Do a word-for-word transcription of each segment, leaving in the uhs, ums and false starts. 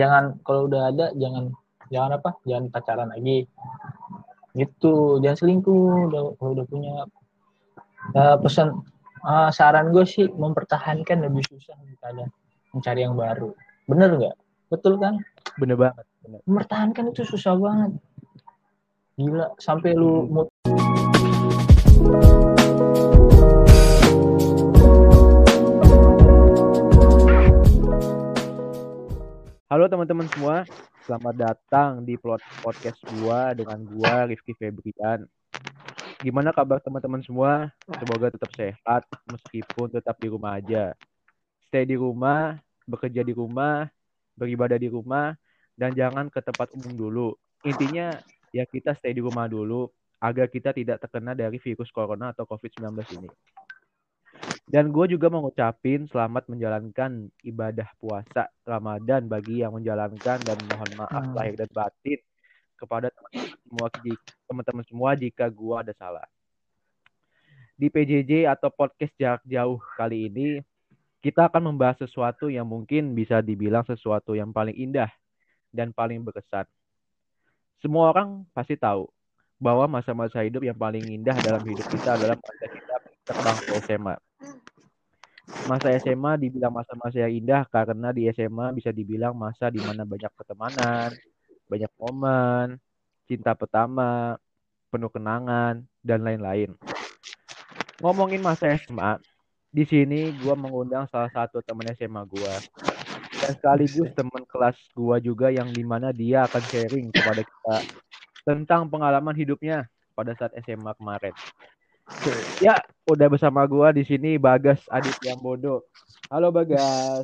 jangan kalau udah ada jangan jangan apa jangan pacaran lagi gitu, jangan selingkuh udah, kalau udah punya. Uh, pesan uh, saran gue sih mempertahankan lebih susah daripada mencari yang baru, bener nggak? Betul kan? Bener banget. Bener. Mempertahankan itu susah banget, gila sampai lu hmm. mut- Halo teman-teman semua, selamat datang di podcast gua dengan gua Rifki Febrian. Gimana kabar teman-teman semua? Semoga tetap sehat meskipun tetap di rumah aja. Stay di rumah, bekerja di rumah, beribadah di rumah, dan jangan ke tempat umum dulu. Intinya ya kita stay di rumah dulu agar kita tidak terkena dari virus corona atau covid sembilan belas ini. Dan gue juga mau ngucapin selamat menjalankan ibadah puasa Ramadan bagi yang menjalankan, dan mohon maaf hmm. lahir dan batin kepada teman-teman semua, teman-teman semua jika gue ada salah. Di P J J atau podcast jarak jauh kali ini, kita akan membahas sesuatu yang mungkin bisa dibilang sesuatu yang paling indah dan paling berkesan. Semua orang pasti tahu bahwa masa-masa hidup yang paling indah dalam hidup kita adalah masa kita terbang ke S M A. Masa S M A dibilang masa-masa yang indah karena di S M A bisa dibilang masa di mana banyak pertemanan, banyak momen, cinta pertama, penuh kenangan, dan lain-lain. Ngomongin masa S M A, di sini gue mengundang salah satu teman S M A gue, dan sekaligus teman kelas gue juga yang dimana dia akan sharing kepada kita tentang pengalaman hidupnya pada saat S M A kemarin. Ya, udah bersama gua di sini Bagas Adit yang bodoh. Halo Bagas.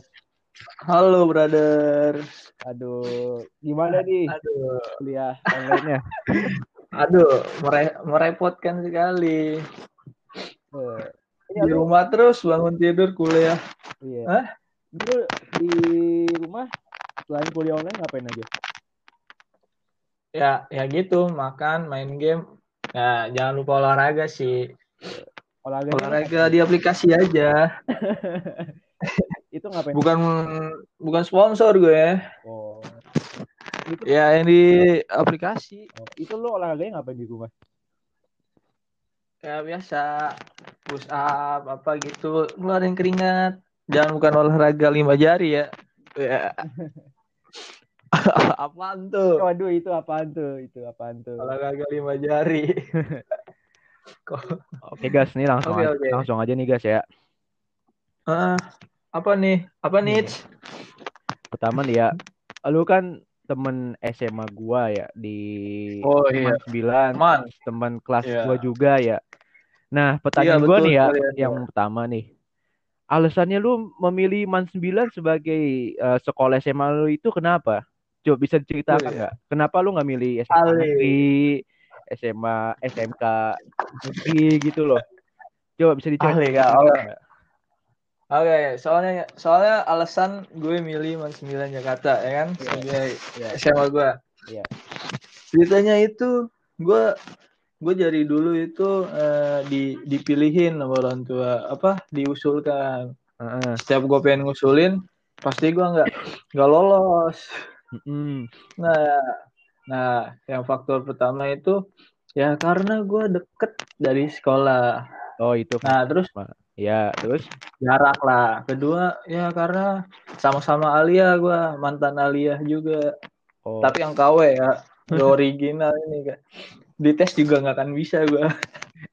Halo brother. Aduh, gimana nih? Aduh, kuliah online-nya. Aduh, mere- merepotkan sekali. Di rumah terus, bangun tidur, kuliah. Iya. Hah? Lu di rumah selain kuliah online ngapain aja? Ya, ya gitu, makan, main game. Ya, jangan lupa olahraga sih. Olahraga, olahraga di aplikasi aja. Itu ngapain? Bukan bukan sponsor gue. Oh. Itu ya, yang di aplikasi. Oh. Itu lo olahraganya ngapain di rumah? Ya biasa, push up apa gitu, ngeluarin keringat. Jangan bukan olahraga lima jari ya. Ya. Apaan tuh? Waduh, itu apaan tuh? Itu apaan tuh? Olahraga lima jari. Oke guys, nih langsung okay, okay. langsung aja nih guys ya. Uh, apa nih? Apa nih? Pertama nih ya, lu kan temen S M A gua ya di oh, teman iya. sembilan, teman kelas yeah. gua juga ya. Nah, pertanyaan yeah, gua betul, nih ya, betul, yang betul. pertama nih. Alasannya lu memilih M A N sembilan sebagai uh, sekolah S M A lu itu kenapa? Coba bisa diceritakan nggak? Oh, iya. Kenapa lu nggak milih S M A negeri, S M A, S M K negeri gitu loh? Coba bisa diceritakan. Oke, okay, soalnya soalnya alasan gue milih M A N sembilan Jakarta, ya kan? Sebagai yeah. yeah. S M A gue. Yeah. Ceritanya itu gue gue dari dulu itu uh, di dipilihin sama orang tua, apa diusulkan. Uh-uh. Setiap gue pengen ngusulin, pasti gue nggak nggak lolos. Mm-hmm. Nah, nah, yang faktor pertama itu ya karena gue deket dari sekolah. Oh itu. Nah terus, ya terus jarak lah. Kedua ya karena sama-sama Alia, gue mantan Alia juga. Oh. Tapi yang K W ya, the original ini kan. Di tes juga nggak akan bisa gue.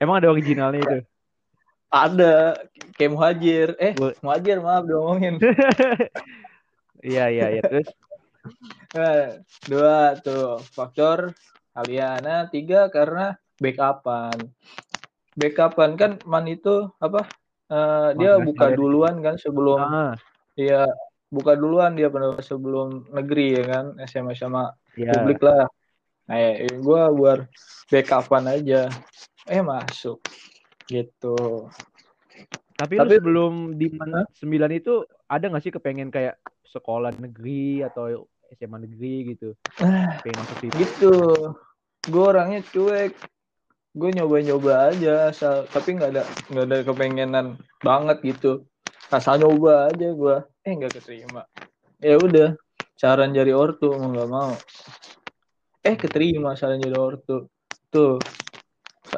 Emang ada originalnya itu? Ada, kayak Muhajir. Eh, Bu... Muhajir maaf diomongin. Iya iya iya terus. Nah, dua tuh faktor Aliana, tiga karena backupan. Backupan kan man itu apa? Uh, dia Maka buka duluan kan sebelum ah. dia buka duluan dia sebelum negeri ya kan S M A sama yeah. publik lah. Nah, ya, gue buat backupan aja. Eh masuk gitu. Tapi, Tapi sebelum di mana sembilan itu ada nggak sih kepengen kayak sekolah negeri atau S M A negeri gitu? Pengen masuk situ. Gitu. Gue orangnya cuek. Gue nyoba-nyoba aja, asal, tapi nggak ada nggak ada kepengenan banget gitu. Asal nyoba aja gue. Eh nggak keterima. Ya udah. saran jadi ortu, mau nggak mau. Eh keterima saran jadi ortu tuh.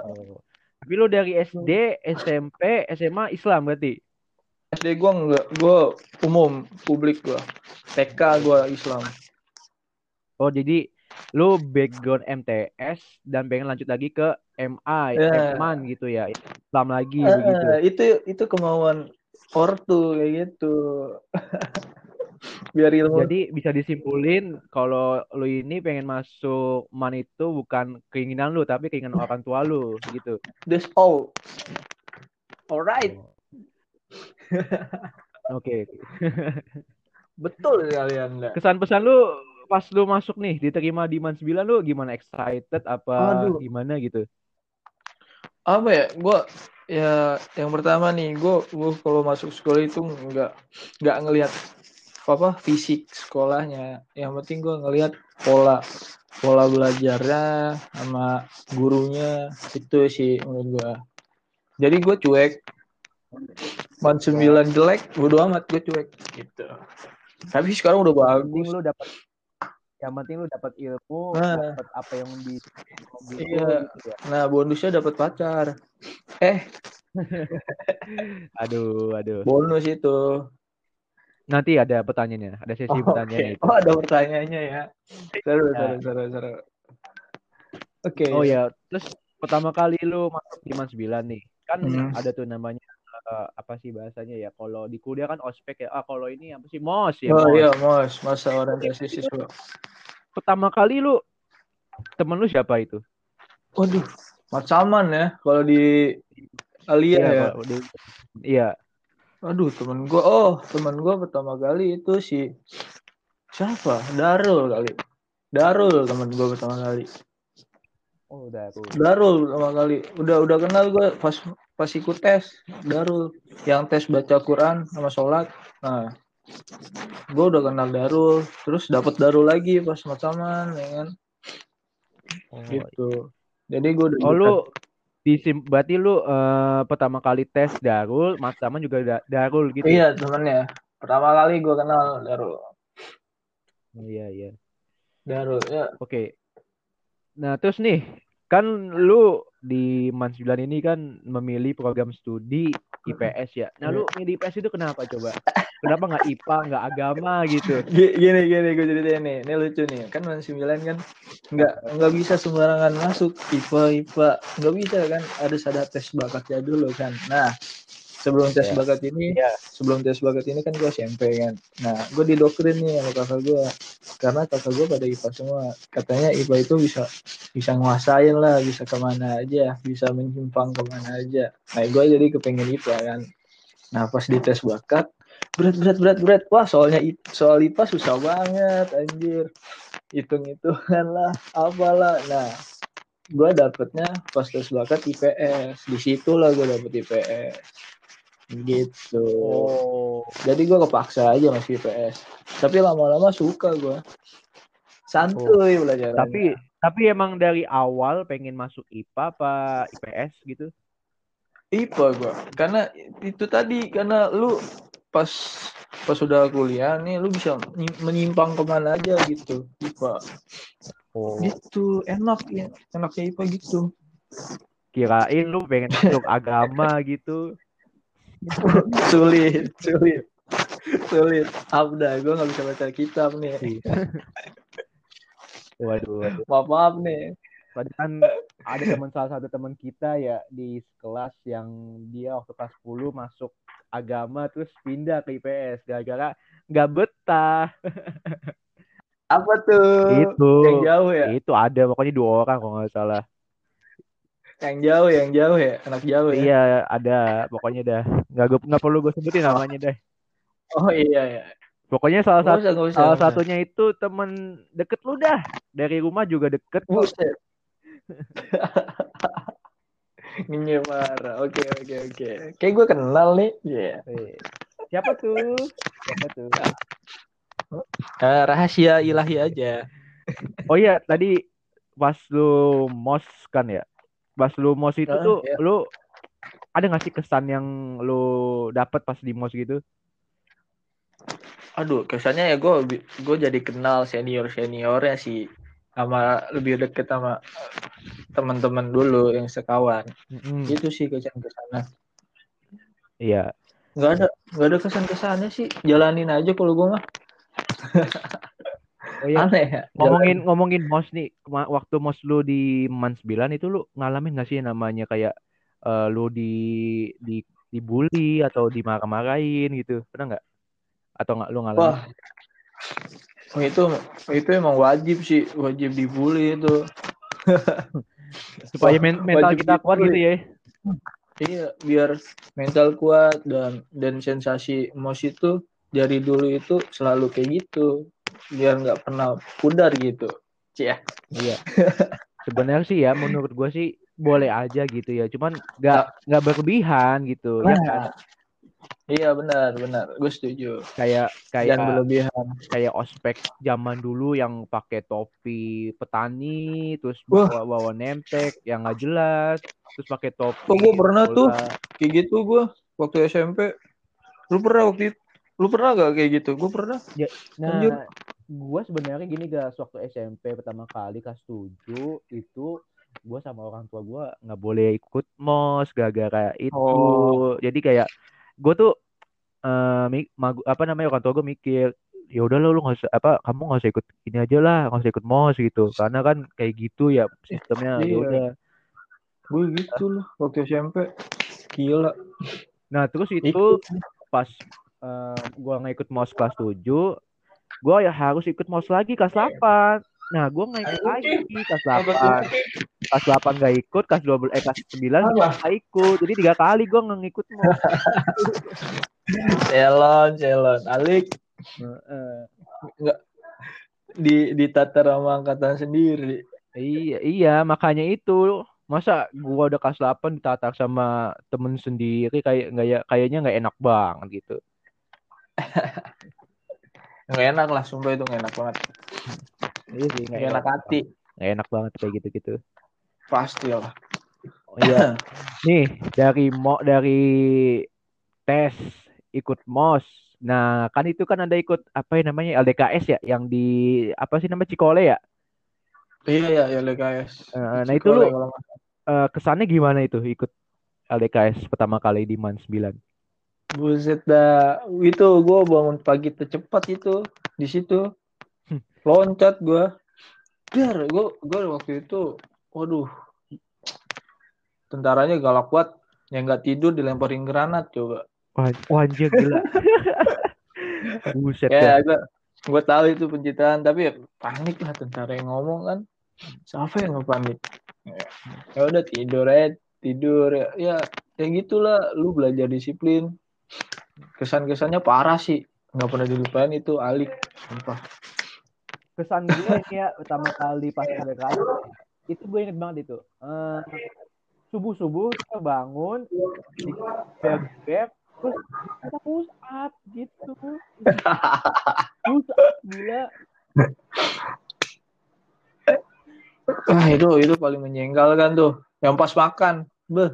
Oh. Tapi lo dari S D, S M P, S M A Islam berarti? S D gue enggak, gue umum publik gue. T K gue Islam. Oh jadi lu background M T S dan pengen lanjut lagi ke M A, yeah. M A N gitu ya, Islam lagi uh, begitu. Itu itu kemauan ortu kayak gitu. Biar ilmu. Jadi bisa disimpulin kalau lu ini pengen masuk M A N itu bukan keinginan lu tapi keinginan orang tua lu gitu. That's all. Alright. Oke. Betul kalian. Kesan-pesan lu pas lu masuk nih diterima di M A N sembilan lu gimana, excited apa Aduh. gimana gitu? Apa ya, gue ya yang pertama nih gue gue kalau masuk sekolah itu nggak nggak ngelihat apa fisik sekolahnya, yang penting gue ngelihat pola pola belajarnya sama gurunya itu sih menurut gue. Jadi gue cuek, M A N sembilan jelek bodo amat, gue cuek gitu. Tapi sekarang udah bagus. Lu dapat, yang penting lu dapat ilmu, nah, dapat apa yang di iya. Gitu ya. Nah, bonusnya dapat pacar. Eh. aduh, aduh. Bonus itu. Nanti ada pertanyaannya, ada sesi oh, pertanyaannya. Okay. Itu. Oh, ada pertanyaannya ya. Seru, ya. seru, seru, seru. Oke. Okay. Oh ya, terus pertama kali lu masuk di M A N sembilan nih. Kan hmm. ada tuh namanya Uh, apa sih bahasanya ya, kalau di kuliah kan ospek ya, ah kalau ini apa sih mos ya. Oh mos. Iya mos, masa orientasi siswa. Pertama kali lu temen lu siapa itu? Waduh, Matsaman ya kalau di Alia ya. Iya. Di... Ya. Aduh temen gua, oh temen gua pertama kali itu si siapa? Darul kali. Darul temen gua pertama kali. Oh Darul. Darul pertama kali. Udah udah kenal gua pas pas ikut tes Darul yang tes baca Quran sama sholat. Nah, gue udah kenal Darul, terus dapat Darul lagi pas macam-macam, ya kan? Oh, gitu. Jadi gue udah. Oh lu, disim- berarti lu uh, pertama kali tes Darul, macam-macam juga da- Darul gitu? Iya temennya. Pertama kali gue kenal Darul. Oh, iya iya. Darul ya. Oke. Okay. Nah terus nih. Kan lu di M A N sembilan ini kan memilih program studi I P S ya. Nah lu milih I P S itu kenapa coba? Kenapa nggak I P A, nggak agama gitu? Gini gini gue ceritain nih, ini lucu nih. Kan M A N sembilan kan nggak nggak bisa sembarangan masuk I P A I P A, nggak bisa kan? Harus ada tes bakatnya dulu kan. Nah sebelum tes yeah. bakat ini, yeah. sebelum tes bakat ini kan gue S M P kan. Nah gue didoktrin nih sama kakak gue. Karena kakak gue pada I P A semua, katanya I P A itu bisa bisa nguasain lah, bisa kemana aja, bisa menyimpang kemana aja. Nah gue jadi kepengen I P A kan. Nah pas di tes bakat berat berat berat berat, wah soalnya soal I P A susah banget anjir, hitung hitungan lah apalah. Nah gue dapetnya pas tes bakat I P S, di situ lah gue dapet I P S gitu. Oh. Jadi gue kepaksa aja masuk I P S. Tapi lama-lama suka gue. Santuy oh. belajarnya. Tapi tapi emang dari awal pengen masuk I P A apa I P S gitu? I P A gue. Karena itu tadi, karena lu pas pas udah kuliah nih lu bisa menyimpang kemana aja gitu. I P A. Oh. Gitu enak ya. Enaknya I P A gitu. Kirain lu pengen masuk agama gitu. sulit sulit sulit abda gue nggak bisa baca kitab nih. waduh, waduh. maaf maaf nih. Padahal ada teman, salah satu teman kita ya di kelas yang dia waktu kelas sepuluh masuk agama terus pindah ke I P S gara-gara nggak betah. Apa tuh? Itu yang jauh ya. Itu ada pokoknya dua orang kalau nggak salah. Yang jauh, yang jauh ya, anak jauh ya. Iya, ada, pokoknya dah. Nggak gue nggak perlu gue sebutin namanya deh. Oh iya ya. Pokoknya salah satu salah satunya itu temen deket lu dah, dari rumah juga deket. Buset. Ini marah. Oke oke oke. Kayak gue kenal nih. Iya. Yeah. Siapa tuh? Siapa tuh? Uh, rahasia ilahi aja. Oh iya, tadi pas lu mos kan ya. Pas lu mos itu uh, tuh, iya. Lu ada gak sih kesan yang lu dapet pas di mos gitu? aduh kesannya ya gue gue jadi kenal senior seniornya sih, sama lebih deket sama teman-teman dulu yang sekawan. Mm-hmm. Itu sih kesan kesana. Iya. Gak ada gak ada kesan kesannya sih, jalanin aja kalau gue mah. Oh iya. Aneh ya. Ngomongin jalanin. ngomongin mos nih, waktu mos lu di M A N sembilan itu lu ngalamin nggak sih namanya kayak uh, lu di di dibully atau dimarah-marahin gitu, pernah nggak? Atau nggak lu ngalamin? Wah. Itu itu emang wajib sih, wajib dibully itu. Supaya men- mental wajib kita kuat gitu ya. Iya, biar mental kuat dan dan sensasi emosi itu dari dulu itu selalu kayak gitu. Biar nggak pernah pudar gitu. Cih. Iya. Sebenarnya sih ya menurut gue sih boleh aja gitu ya. Cuman nggak nggak berlebihan gitu. Nah. Ya kan? Iya benar benar, gue setuju. Kayak kayak berlebihan, kayak ospek zaman dulu yang pakai topi petani, terus bawa-bawa nemtek yang nggak jelas, terus pakai topi. Oh, gue pernah bola. Tuh, kayak gitu gue waktu S M P. Lu pernah waktu itu? Lu pernah nggak kayak gitu? Gue pernah. Ya, nah, Anjur. Gue sebenarnya gini guys, waktu S M P pertama kali kelas tujuh itu. Gue sama orang tua gue nggak boleh ikut mos gara-gara itu. Oh. Jadi kayak gue tuh uh, magu, apa namanya orang tua gue mikir ya udah lo lu nggak usah apa kamu nggak usah ikut ini aja lah, nggak usah ikut mos gitu karena kan kayak gitu ya sistemnya. Iya. Ya udah gue gitu loh waktu S M P gila. Nah terus itu ikut. Pas uh, gue nggak ikut mos kelas tujuh, gue ya harus ikut mos lagi kelas delapan. Nah gue nggak ikut lagi kelas delapan. Kelas delapan gak ikut, kelas dua belas, eh kelas sembilan gak ikut. Jadi tiga kali gue gak ngikut. Celon, celon. Alik. Nggak, di ditatar sama angkatan sendiri. Iya, iya, makanya itu. Masa gue udah kelas delapan ditatar sama temen sendiri kayak gaya, kayaknya gak enak banget gitu. Gak enak lah, sumpah itu gak enak banget. Iya sih, gak, gak enak hati. Gak enak banget kayak gitu-gitu. Pasti lah. Oh, iya. Nih dari mo dari tes ikut mos. Nah kan itu kan ada ikut apa yang namanya L D K S ya, yang di apa sih namanya Cikole ya? Iya ya L D K S. Uh, nah Cikole, itu lu uh, kesannya gimana itu ikut L D K S pertama kali di M A N sembilan? Buset dah, itu gue bangun pagi tercepat itu di situ. Loncat gue. Dar, gue gue waktu itu. Waduh, tentaranya galak banget, yang nggak tidur dilemparin granat coba. Wajah gila. Buset ya. Gue gue tahu itu pencitraan, tapi ya panik lah tentara yang ngomong kan. Siapa yang nggak panik? Ya udah tidur ya, tidur ya, ya kayak gitulah. Lu belajar disiplin. Kesan-kesannya parah sih, nggak pernah dilupain itu Alik. Sumpah. Kesan gue ya pertama kali pas ada kali. Itu gue inget banget itu. Uh, subuh-subuh kita bangun, beb-beb, terus kita push up gitu. Push up, gila. Ah, itu, itu paling menyenggalkan tuh. Yang pas makan. Beuh.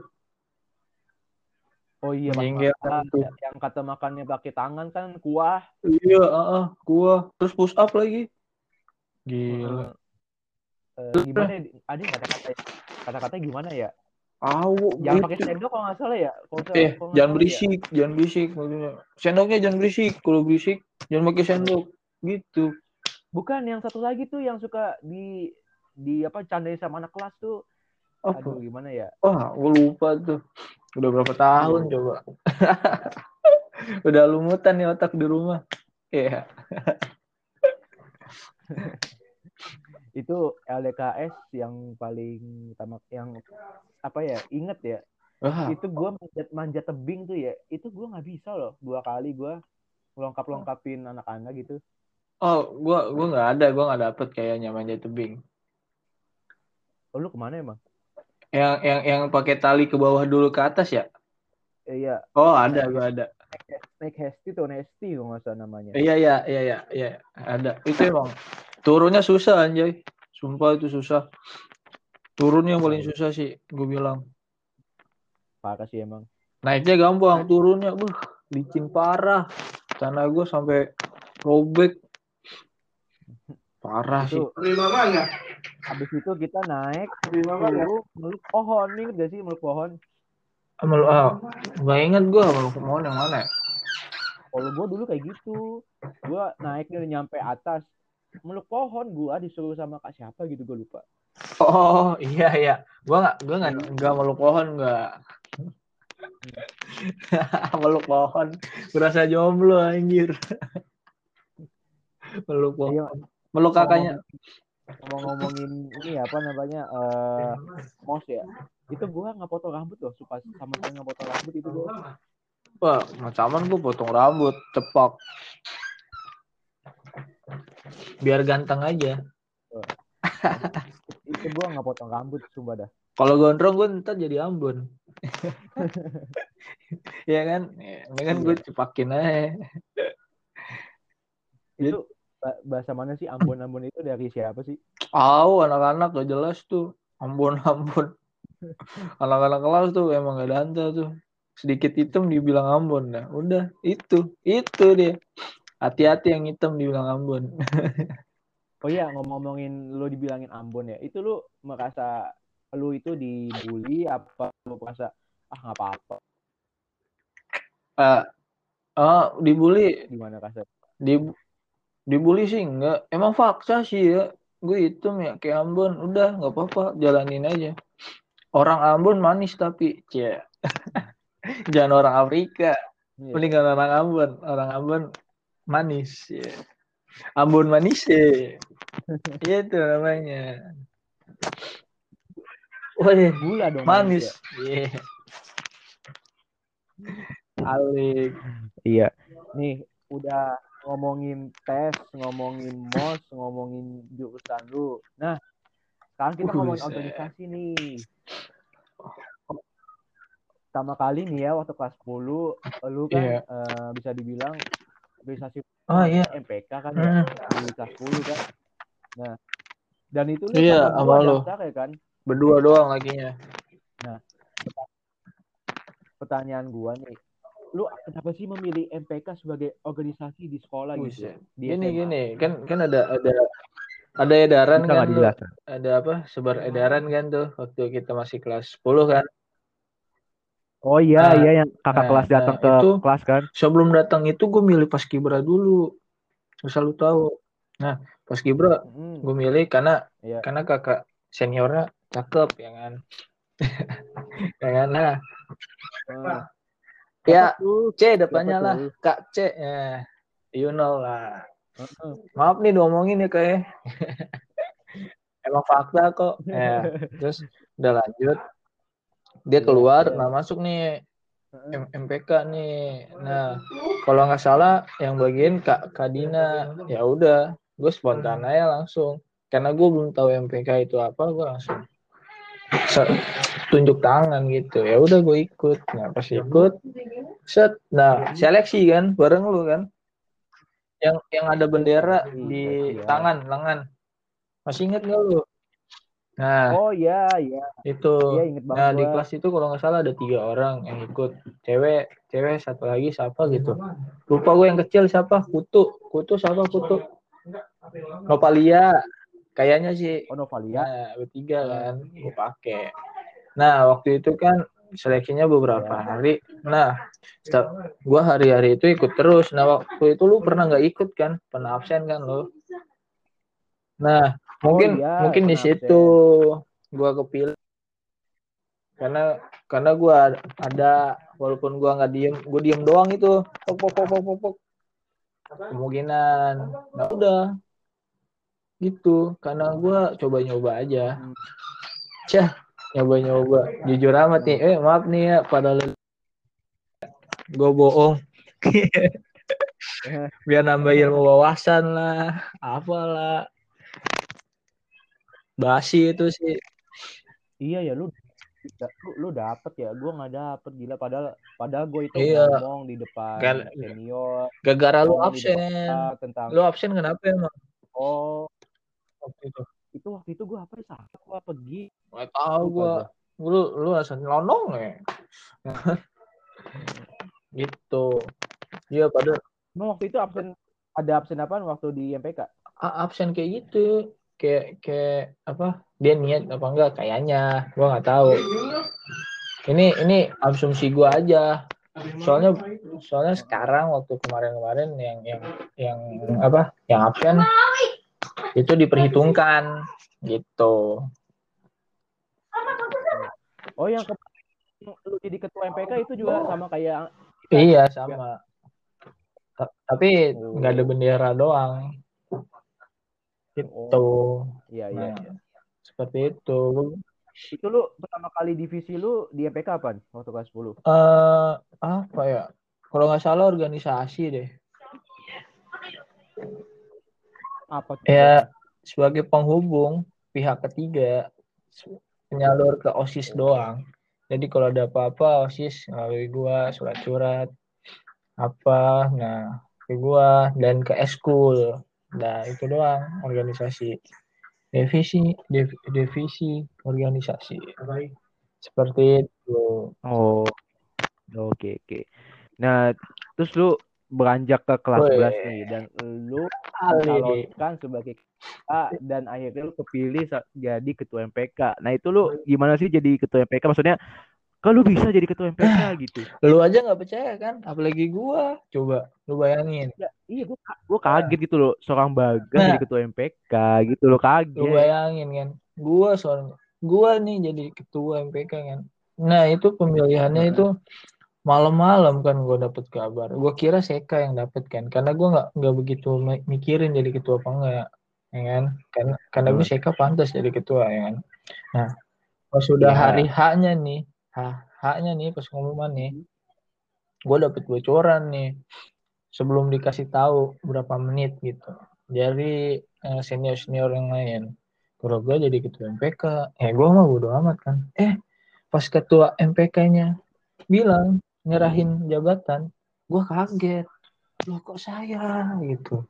Oh iya, makan, yang kata makannya pakai tangan kan, kuah. Iya, uh-uh, kuah. Terus push up lagi. Gila. Uh. Gimana ada kata-kata kata-kata gimana ya? Awu, jangan pakai sendok kalau nggak salah ya. Kalau salah, eh, kalau jangan berisik, ya. jangan berisik maksudnya. Sendoknya jangan berisik. Kalau berisik jangan pakai sendok gitu. Bukan yang satu lagi tuh yang suka di di apa candain sama anak kelas tuh. Oh, aduh, gimana ya? Wah, gue lupa tuh. Udah berapa tahun hmm. coba? Udah lumutan nih otak di rumah. Iya. Yeah. Itu L D K S yang paling yang apa ya inget ya. Wah. Itu gue manjat manjat tebing tuh ya, itu gue nggak bisa loh, dua kali gue lengkap lengkapin anak-anak gitu. Oh gue gue nggak ada gue nggak dapet kayaknya manjat tebing. Oh, lu kemana emang? Yang yang yang pakai tali ke bawah dulu ke atas ya? Eh, iya. Oh ada gue ada. Naik hesti tuh hesti gue nggak salah namanya. Iya iya iya iya iya ada itu emang. Turunnya susah anjay. Sumpah itu susah. Turun yang paling susah sih, gue bilang. Parah sih emang. Naiknya gampang, turunnya buh, licin parah. Tanah gue sampai robek parah itu. Sih lima enggak habis itu kita naik meluk meluk pohon nih udah sih meluk pohon meluk ah nggak inget gue meluk pohon yang mana. Kalau gue dulu kayak gitu gue naiknya nyampe atas meluk pohon gue disuruh sama kak siapa gitu gue lupa. Oh iya iya gue nggak gue nggak nggak meluk pohon nggak meluk pohon berasa jomblo anjir. Meluk pohon meluk kakaknya. Ngomong-ngomongin ini apa namanya uh, mos ya itu gue nggak potong rambut loh supaya sama saya nggak potong rambut itu gue. Wah macaman gue potong rambut cepak biar ganteng aja. Itu gue nggak potong rambut sumpah dah. Kalau gondrong gue ntar jadi Ambon. Iya kan kan gue cepakin aja itu. Bahasa mana sih Ambon-Ambon itu dari siapa sih? Oh anak-anak gak jelas tuh Ambon-Ambon. Anak-anak kelas tuh emang gak danta tuh. Sedikit hitam dibilang Ambon nah. Udah itu Itu dia. Hati-hati yang hitam dibilang Ambon. Oh iya ngomong-ngomongin lu dibilangin Ambon ya. Itu lu merasa lu itu dibully apa lu merasa ah gak apa-apa? Uh, uh, dibully gimana rasanya? Di dibully sih enggak, emang fakta sih ya gue hitung ya kayak Ambon udah nggak apa-apa jalanin aja. Orang Ambon manis tapi cie. Jangan orang Afrika yeah. Mendingan orang Ambon orang Ambon manis ya. Ambon manis ya. Itu namanya weh gula dong manis, manis. Yeah. Alik iya nih udah ngomongin tes, ngomongin mos, ngomongin jurusan lu. Nah, sekarang kita ngomongin organisasi nih. Pertama kali nih ya waktu kelas sepuluh, lu kan yeah. uh, bisa dibilang organisasi oh, yeah. M P K kan ya, di kelas sepuluh kan. Nah, dan itu lu yeah, sama lu ya kan? Berdua doang laginya. Nah, pertanyaan gua nih. Lu kenapa sih memilih M P K sebagai organisasi di sekolah Uy, gitu? Di gini S M A. Gini, kan kan ada ada ada edaran kita kan tuh, ada apa? Sebar edaran kan tuh waktu kita masih kelas sepuluh kan. Oh iya nah, iya yang kakak nah, kelas datang nah, ke itu, kelas kan. Sebelum datang itu gue milih paskibra dulu. Misal lu tahu. Nah, paskibra hmm. gue milih karena yeah. karena kakak seniornya cakep ya kan. Ya kan nah. Hmm. Ya, C depannya lah, Kak C, eh, you know lah. Maaf nih diomongin ya kayak, emang fakta kok. Ya. Terus udah lanjut, dia keluar, nah masuk nih M- MPK nih. Nah, kalau nggak salah yang bagian Kak Kadina, ya udah, gue spontan aja langsung, karena gue belum tahu M P K itu apa, gue langsung tunjuk tangan gitu ya udah gue ikut. Nah pas ikut set nah seleksi kan bareng lu kan yang yang ada bendera di ya. Tangan lengan masih inget nggak lu? Nah oh ya ya itu ya, inget banget. Nah di kelas itu kalau nggak salah ada tiga orang yang ikut cewek cewek satu lagi siapa gitu lupa gue yang kecil siapa kutu kutu siapa kutu Novalia kayaknya sih oh, Novalia nah, bertiga kan gue pakai. Nah waktu itu kan seleksinya beberapa ya. Hari. Nah gue hari-hari itu ikut terus. Nah waktu itu lu pernah nggak ikut kan? Pernah absen kan lo? Nah mungkin oh, ya, mungkin di situ gue kepilih karena karena gue ada walaupun gue nggak diem gue diem doang itu pok pok pok pok pok kemungkinan. Nah udah gitu karena gue coba-nyoba aja. Cah nyoba-nyoba jujur amat nih eh maaf nih ya padahal gue bohong biar nambah ilmu wawasan lah apalah basi itu sih iya ya lu lu, lu dapet ya gue nggak dapet gila padahal padahal gue itu iya. Ngomong di depan Gal- senior gara-gara lu absen depan, tentang lu absen kenapa emang oh waktu itu itu waktu itu gue apa ya salah gue pergi nggak tahu gue lu lu asal nyelonong ya gitu iya padahal nah, waktu itu absen Ada absen apaan waktu di M P K? Absen kayak gitu. Kayak kayak apa? Dia niat apa enggak kayaknya. Gua enggak tahu. Ini ini asumsi gua aja. Soalnya soalnya sekarang waktu kemarin-kemarin yang yang yang apa? Yang absen itu diperhitungkan gitu. Oh, yang ke- lu jadi ketua M P K itu juga sama kayak iya sama. Tapi nggak ada bendera doang gitu. Iya iya. Nah, seperti itu. Itu lu pertama kali divisi lu di M P K kapan waktu kelas sepuluh? Eh uh, apa ya? Kalau nggak salah organisasi deh. Apa? Tuh? Ya sebagai penghubung pihak ketiga penyalur ke OSIS doang. Jadi kalau ada apa-apa OSIS melalui gua surat-surat apa, nah ke gua dan ke eskul, nah itu doang organisasi divisi div, divisi organisasi seperti itu. Oh oke okay, oke okay. Nah terus lu beranjak ke kelas Wee. sebelas nih dan lu dicalonkan sebagai ketua dan akhirnya lu kepilih jadi ketua M P K. Nah itu lu gimana sih jadi ketua M P K, maksudnya kalau bisa jadi ketua M P K gitu. Lu aja enggak percaya kan, apalagi gua. Coba lu bayangin. Ya, iya, gua gua kaget gitu loh, seorang Bagas nah, jadi ketua M P K gitu loh, kaget. Lu bayangin kan. Gua seorang gua nih jadi ketua M P K kan. Nah, itu pemilihannya itu malam-malam kan gua dapet kabar. Gua kira Seka yang dapet kan, karena gua enggak enggak begitu mikirin jadi ketua apa enggak. Ya kan? Karena karena gua Seka pantas jadi ketua ya kan. Nah, pas sudah ya. hari H-nya nih Hah, haknya nih pas pengumuman nih, gue dapet bocoran nih sebelum dikasih tahu berapa menit gitu dari eh, senior senior yang lain. Kalau gue jadi ketua M P K, eh gue mah bodo amat kan. Eh pas ketua M P K-nya bilang nyerahin jabatan, gue kaget. Loh kok saya gitu?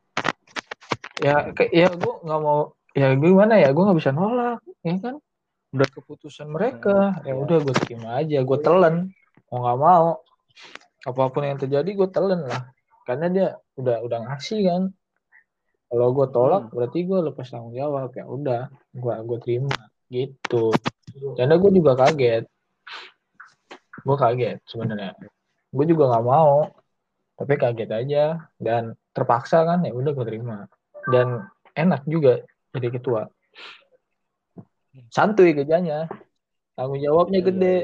Ya, ke, ya gue nggak mau. Ya gimana ya, gue nggak bisa nolak, ya kan? Udah keputusan mereka, ya udah gue terima aja, gue telan mau nggak mau apapun yang terjadi gue telan lah, karena dia udah udah ngasih kan. Kalau gue tolak hmm. berarti gue lepas tanggung jawab, ya udah gue gue terima gitu. Karena gue juga kaget, gue kaget sebenarnya, gue juga nggak mau tapi kaget aja dan terpaksa kan, ya udah gue terima dan enak juga jadi ketua. Santuy kerjanya, tanggung jawabnya iya, gede.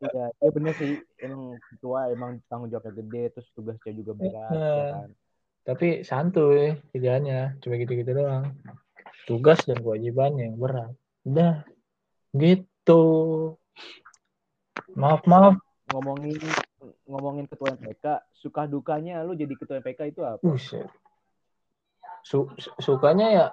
Iya, iya. Ya, bener sih, emang ketua emang tanggung jawabnya gede, terus tugasnya juga berat. Iya. Kan. Tapi santuy kerjanya, cuma gitu-gitu doang. Tugas dan kewajiban yang berat. Udah, gitu. Maaf maaf. Ngomongin ngomongin ketua M P K, suka dukanya lu jadi ketua M P K itu apa? Buset. Su- sukanya ya.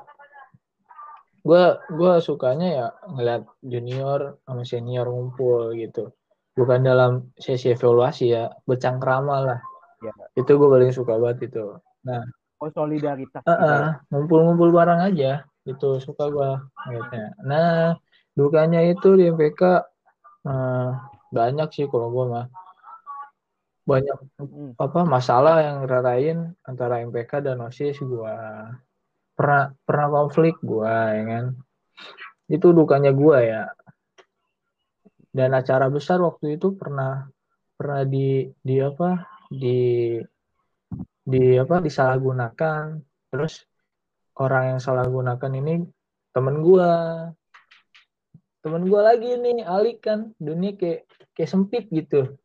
Gue gue sukanya ya ngeliat junior sama senior ngumpul gitu, bukan dalam sesi evaluasi ya, bercengkrama lah ya. Itu gue paling suka banget itu. Nah oh solidaritas uh-uh, ngumpul-ngumpul bareng aja itu suka gue ngeliatnya. Nah dukanya itu di M P K uh, banyak sih kalau gue mah, banyak hmm. apa masalah yang ngeratain antara M P K dan OSIS. Gue pernah pernah konflik gue ya kan, itu dukanya gue ya. Dan acara besar waktu itu pernah pernah di di apa di di apa disalahgunakan. Terus orang yang salah gunakan ini temen gue temen gue lagi nih, Ali kan, dunia kayak kayak sempit gitu.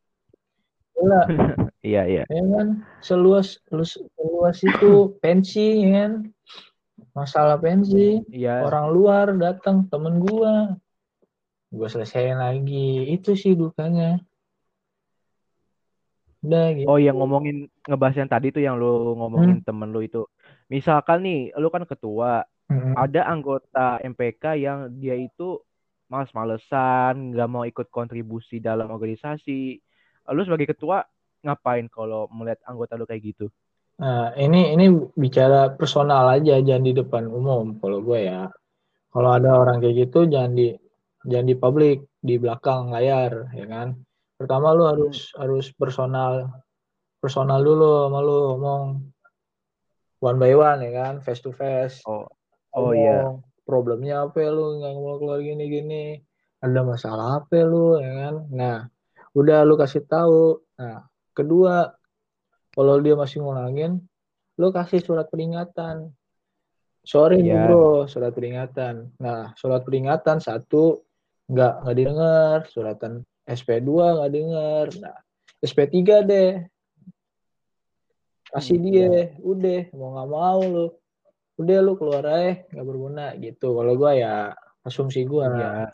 Iya iya ya kan, seluas luas, luas itu pensi ya kan, masalah pensi ya. Orang luar datang, temen gua gua selesaiin lagi. Itu sih dukanya. Udah gitu. Oh yang ngomongin ngebahas yang tadi tuh, yang lu ngomongin hmm? temen lu itu, misalkan nih lu kan ketua, hmm. ada anggota M P K yang dia itu malas-malesan, nggak mau ikut kontribusi dalam organisasi. Lu sebagai ketua ngapain kalau melihat anggota lu kayak gitu? Nah, ini ini bicara personal aja, jangan di depan umum kalau gue ya. Kalau ada orang kayak gitu jangan di jangan di publik, di belakang layar ya kan. Pertama lu harus harus personal personal dulu sama lu, ngomong one by one ya kan, face to face. Oh, oh iya. Problemnya apa ya lu, nggak mau keluar gini-gini, ada masalah apa ya lu ya kan. Nah, udah lu kasih tahu. Nah, kedua, kalau dia masih ngulangin, lu kasih surat peringatan. Sorry yeah. bro, surat peringatan. Nah, surat peringatan satu nggak nggak didengar, suratan S P dua nggak dengar. Nah, S P tiga deh. Kasih dia, udah mau nggak mau lu, udah lu keluar aja, nggak berguna gitu. Kalau gue ya asumsi gue, ya.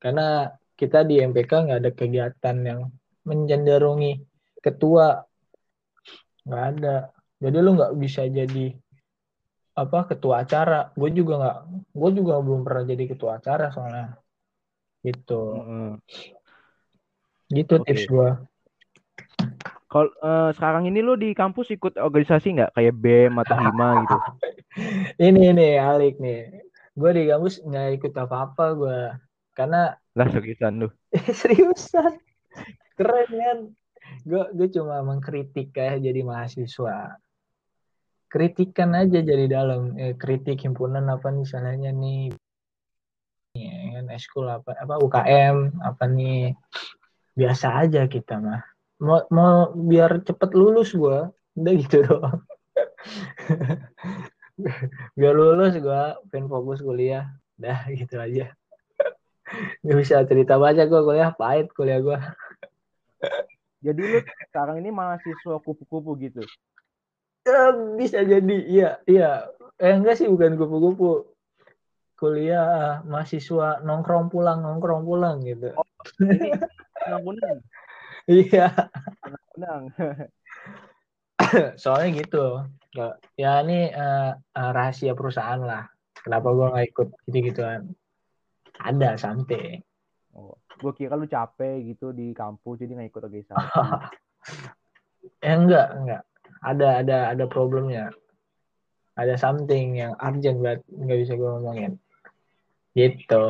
Karena kita di M P K nggak ada kegiatan yang mencenderungi ketua, nggak ada. Jadi lu nggak bisa jadi apa ketua acara. Gue juga nggak, gue juga belum pernah jadi ketua acara soalnya. Gitu, mm-hmm. gitu okay. tips gue. Kalau uh, sekarang ini lu di kampus ikut organisasi nggak? Kayak B E M atau HIMA gitu? Ini nih, Alik nih. Gue di kampus nggak ikut apa-apa gue. Karena... Lah, seriusan lu? Seriusan. Keren kan? Gue, gue cuma mengkritik kayak jadi mahasiswa. Kritikan aja jadi dalam. Eh, kritik himpunan apa misalnya nih. Ya, kan, eskul apa, apa, U K M, apa nih. Biasa aja kita mah. Mau, mau biar cepet lulus gue, udah gitu doang. Biar lulus gue, pengen fokus kuliah, udah gitu aja. Gak bisa cerita banyak gue kuliah, pahit kuliah gue. Jadi lu sekarang ini mahasiswa kupu-kupu gitu? Ya, bisa jadi, iya, iya. Eh enggak sih, bukan kupu-kupu. Kuliah mahasiswa nongkrong pulang, nongkrong pulang gitu. Oh, ini nongkrong. Iya. Tenang. Soalnya gitu. Ya ini uh, rahasia perusahaan lah. Kenapa gue gak ikut gitu-gituan. Ada something. Oh, gue kira lu capek gitu di kampus jadi gak ikut organisasi. Ya enggak, enggak. Ada ada ada problemnya. Ada something yang urgent buat gak bisa gue ngomongin. Gitu.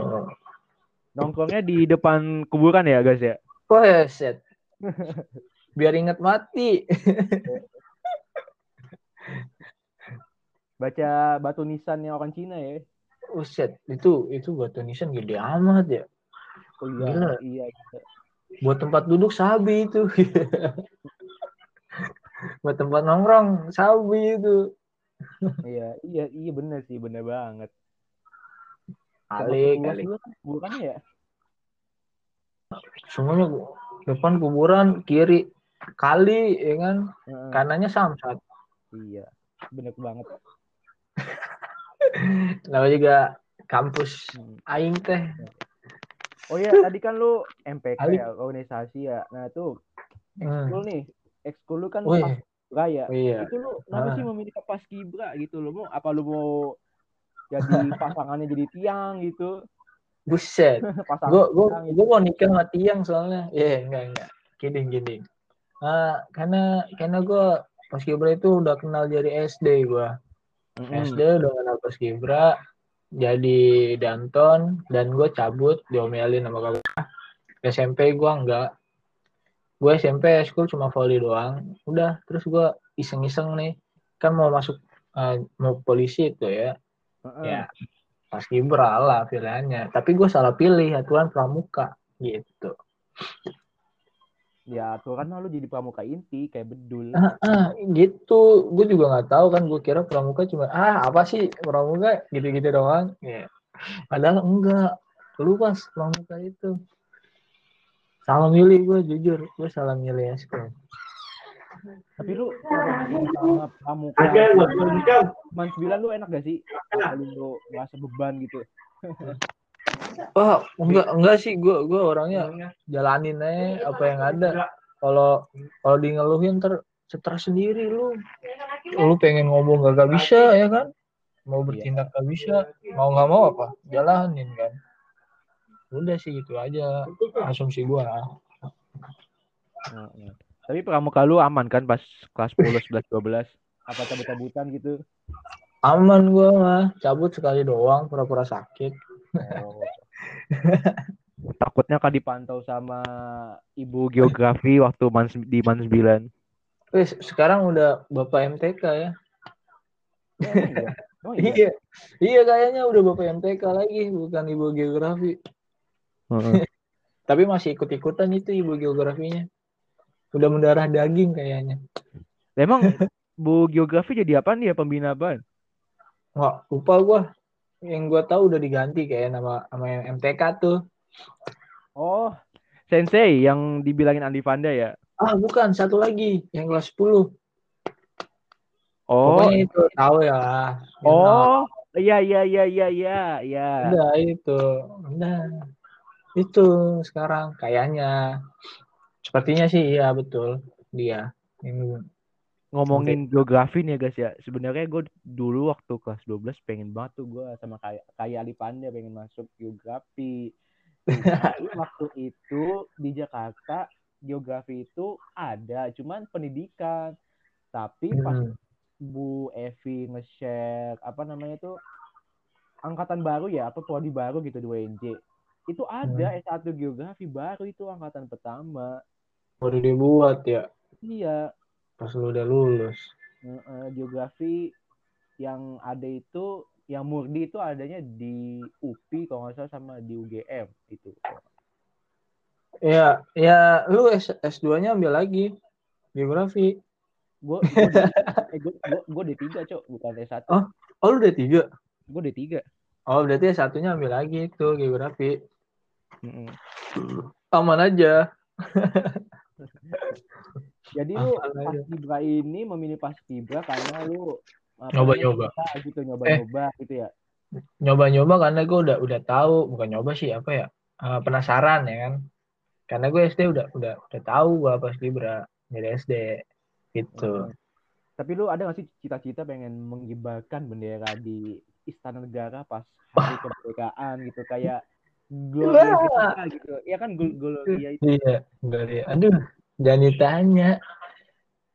Nongkrongnya di depan kuburan ya guys ya? Wah, set. Biar ingat mati. Baca batu nisannya orang Cina ya. Uset, itu itu batu nisan gede amat ya. Oh, iya, iya, iya. Buat tempat duduk sabi itu. Buat tempat nongkrong sabi itu. Iya, iya, iya benar sih, benar banget. Alik, alik. Bukan ya? Semuanya depan kuburan kiri kali ya kan, hmm. kanannya samsat. Iya, bener banget. Lalu juga kampus aing teh. Oh iya, tadi kan lu M P K Alik. Ya, organisasi ya. Nah tuh ekskul hmm. nih, ekskul lu kan paskibra ya. Iya. Itu lu kenapa ah. sih memilih paskibra gitu lu? Mau apa lu mau jadi pasangannya jadi tiang gitu? Buset, gue gue gue mau nikah sama tiang soalnya, ya yeah, enggak enggak, kidding kidding. Uh, karena karena gue paskibra itu udah kenal dari S D gue, mm-hmm. S D udah kenal paskibra, jadi danton dan gue cabut diomelin sama kakak. S M P gue enggak, gue S M P school cuma volley doang, udah terus gue iseng-iseng nih, kan mau masuk uh, mau polisi itu ya, mm-hmm. ya. Paskibra lah pilihannya, tapi gue salah pilih aturan pramuka gitu. Ya aturan lu jadi pramuka inti kayak bedul. Ah, ah, gitu, gue juga nggak tahu kan, gue kira pramuka cuma ah apa sih pramuka gitu-gitu doang. Yeah. Padahal enggak, lu pas pramuka itu salah milih gue jujur, gue salah milih sekarang. Tapi lu sama pramuka man sembilan lu enak gak sih? Lu, lu ngerasa beban gitu. Wah, enggak enggak sih gua gua orangnya jalanin aja apa yang ada. Kalau kalau di ngeluhin ter stres sendiri lu. Lu pengen ngomong gak, gak bisa ya kan? Mau bertindak gak bisa, mau enggak mau apa? Jalanin kan. Udah sih gitu aja asumsi gua. Heeh. Tapi pramuka lu aman kan pas kelas sepuluh, sebelas, dua belas? Apa cabut-cabutan gitu? Aman gue mah. Cabut sekali doang, pura-pura sakit. Oh. Takutnya kan dipantau sama ibu geografi waktu man, di man sembilan. Wih, sekarang udah Bapak M T K ya? Oh, iya. Iya kayaknya udah bapak M T K lagi, bukan ibu geografi. Mm-hmm. Tapi masih ikut-ikutan itu ibu geografinya. Udah mendarah daging kayaknya. Emang bu geografi jadi apaan dia, pembina apaan? Wah, lupa gua. Yang gua tahu udah diganti kayak nama sama M T K tuh. Oh, sensei yang dibilangin Andi Fanda ya? Ah, bukan, satu lagi yang kelas sepuluh. Oh, pokoknya itu tahu ya. Oh, iya iya iya iya iya iya. Udah itu. Udah. Itu sekarang kayaknya sepertinya sih iya betul dia. Ini ngomongin geografi nih guys ya, sebenarnya gue dulu waktu kelas dua belas pengen banget tuh gue sama kayak kayak Ali Panda pengen masuk geografi. Tapi waktu itu di Jakarta geografi itu ada, cuman pendidikan. Tapi pas hmm. Bu Evi nge-share apa namanya tuh angkatan baru ya, apa prodi baru gitu di W N J, itu ada hmm. S satu geografi baru itu angkatan pertama. Baru dibuat ya? Iya. Pas lu udah lulus. Geografi yang ada itu, yang murni itu adanya di U P I kalau nggak salah sama di U G M itu. Ya, ya lu S dua-nya ambil lagi geografi. Gue gue D tiga, Cok, bukan S satu. Oh, oh lu D tiga? Gue D tiga. Oh, berarti S satunya ambil lagi itu geografi. Heeh. Aman aja. Jadi ah, lu paskibra ini memilih paskibra karena lu nyoba-nyoba gitu, nyoba-nyoba eh, gitu ya. Nyoba-nyoba karena gue udah udah tahu, bukan nyoba sih apa ya? Uh, penasaran ya kan. Karena gue S D udah udah udah tahu gua paskibra dari S D gitu. Hmm. Tapi lu ada enggak sih cita-cita pengen mengibarkan bendera di Istana Negara pas hari kemerdekaan gitu kayak gol gitu. Ya kan gol-golnya itu. Iya, dari aduh jangan ditanya.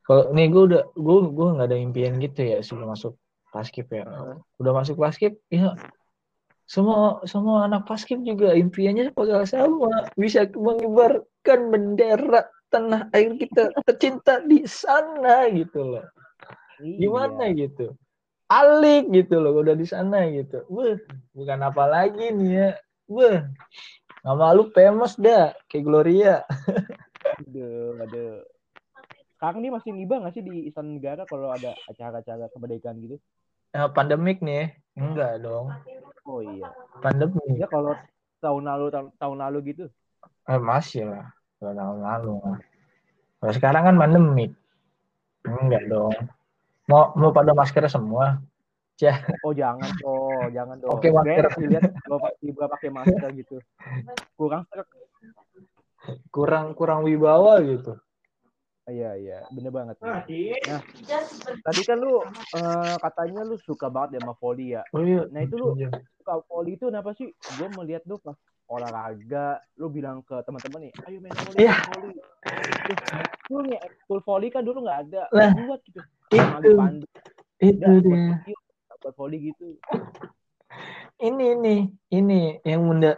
Kalau nih gue udah gue gue nggak ada impian gitu ya sebelum masuk paskib ya. Udah masuk paskib ya semua semua anak paskib juga impiannya pada sama, bisa mengibarkan bendera tanah air kita tercinta di sana gitu loh. Gimana iya. Gitu? Alik gitu loh, udah di sana gitu. Wah, bukan apa lagi nih ya. Wah. Nama lu famous dah kayak Gloria. Aduh, aduh. Sekarang ini masih ngibah nggak sih di Istana Negara kalau ada acara-acara kemerdekaan gitu? Eh, pandemik nih, enggak dong. Oh iya. Pandemik. Ya kalau tahun lalu tahun, tahun lalu gitu? Eh, masih lah, tahun lalu. Kalau sekarang kan pandemik, enggak dong. Mau mau pada masker semua? Ya. Oh jangan, oh jangan dong. Oke, masker dilihat kalau tiba pakai masker gitu. Kurang kurang kurang wibawa gitu. Iya iya, bener banget. Nah, tadi kan lu uh, katanya lu suka banget ya sama volley ya. Oh, iya. Nah itu lu iya. Suka volley itu kenapa sih? Gue melihat lu pas olahraga, lu bilang ke teman-teman nih, ayo main volley. Yeah. Volley. Lu nih ekskul volley kan dulu nggak ada. Nah, buat gitu. Itu, itu dia. Buat volley gitu. Ini ini ini yang bunda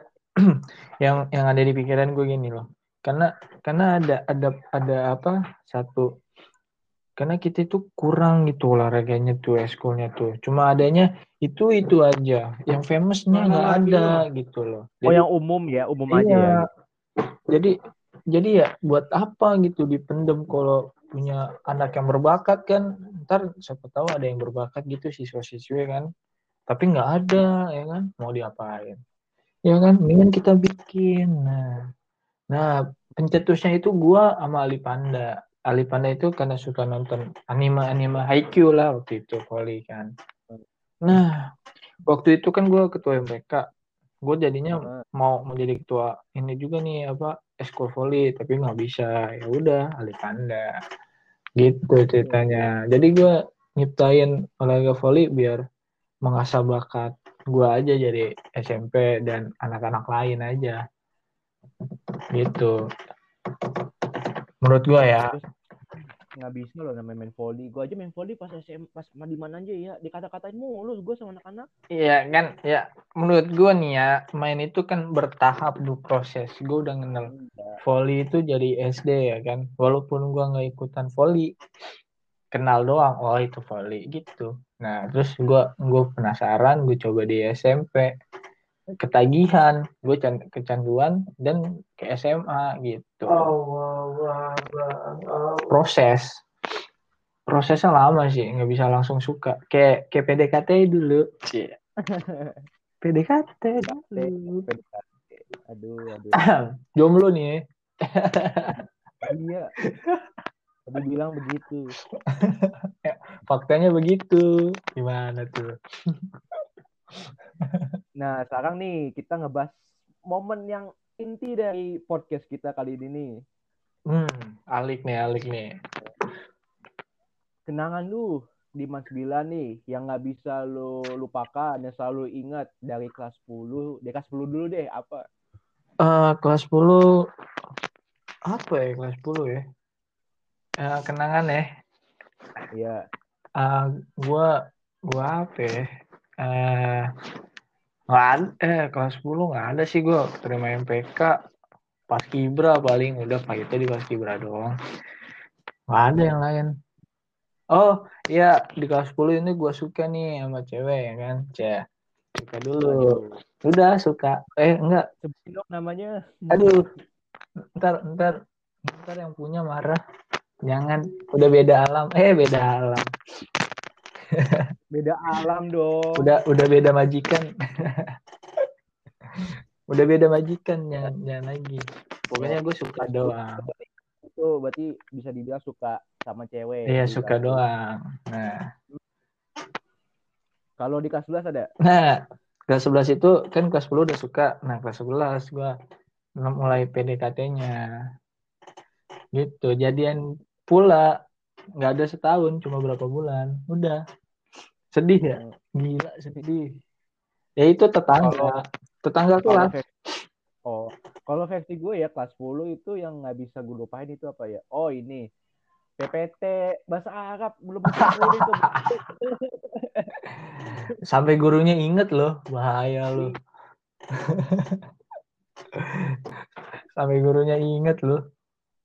yang yang ada di pikiran gue gini loh. Karena karena ada ada ada apa satu karena kita itu kurang gitu olahraganya tuh eskulnya tuh, cuma adanya itu itu aja yang famousnya nggak nah, ada iya. Gitu loh. Jadi, oh yang umum ya umum iya. Aja ya. Jadi jadi ya buat apa gitu dipendem kalau punya anak yang berbakat kan, ntar siapa tahu ada yang berbakat gitu siswa-siswi kan, tapi nggak ada ya kan, mau diapain ya kan, mendingan kita bikin. Nah Nah, pencetusnya itu gua sama Ali Panda. Ali Panda itu karena suka nonton anime-anime Haikyuu lah waktu itu, volley kan. Nah, waktu itu kan gua ketua M P K. Gua jadinya mau menjadi ketua ini juga nih apa eskul volley, tapi nggak bisa. Ya udah, Ali Panda. Gitu ceritanya. Jadi gua nyiptain olahraga volley biar mengasah bakat gua aja jadi S M P dan anak-anak lain aja. Gitu menurut gua ya nggak bisa loh namanya main volley. Gua aja main volley pas S M pas di mana aja ya dikata-katain mulu gua sama anak-anak. Iya kan ya, menurut gua nih ya main itu kan bertahap dulu proses. Gua udah kenal volley itu jadi S D ya kan, walaupun gua nggak ikutan volley, kenal doang oh itu volley gitu. Nah terus gue gue penasaran, gue coba di S M P, ketagihan, gue kecanduan, dan ke S M A gitu. Oh, wow, wow, wow. Proses prosesnya lama sih, nggak bisa langsung suka. Kayak kayak P D K T dulu. Yeah. P D K T dulu. P D K T. Aduh, aduh. Jomblo nih. Iya. Tadi bilang begitu. Faktanya begitu. Gimana tuh? Nah, sekarang nih kita ngebahas momen yang inti dari podcast kita kali ini nih. Hmm, alik nih, alik nih. Kenangan lu di Mas Bila nih yang nggak bisa lu lupakan, yang selalu ingat dari kelas sepuluh. Dari kelas sepuluh dulu deh, apa? Uh, kelas sepuluh, apa ya kelas sepuluh ya? Uh, kenangan ya? Iya. Uh, gua, gua apa ya? Uh, nggak ada, eh, kelas sepuluh nggak ada sih gua. Terima M P K, Paskibra paling. Udah pahitnya di Paskibra doang. Nggak ada yang lain. Oh iya, di kelas sepuluh ini gue suka nih sama cewek ya kan, cewek suka dulu, udah suka, eh enggak, sebelum namanya, aduh, ntar ntar ntar yang punya marah, jangan, udah beda alam, eh beda alam, beda alam dong, udah udah beda majikan, udah beda majikan, jangan jangan lagi, pokoknya gue suka doang. Itu berarti bisa dibilang suka sama cewek. Iya, suka kan doang. Nah. Kalau di kelas sebelas ada? Nah, kelas sebelas itu kan kelas sepuluh udah suka. Nah, kelas sebelas gua mulai P D K T-nya. Gitu, jadian pula enggak ada setahun, cuma berapa bulan. Udah. Sedih ya? Gila sedih. Ya itu tetangga. Kalo, tetangga kelas. Oh, kalau versi gue ya kelas sepuluh itu yang nggak bisa gue lupain itu apa ya? Oh ini P P T bahasa Arab belum selesai itu. Sampai gurunya inget loh, bahaya loh. Sampai gurunya inget loh,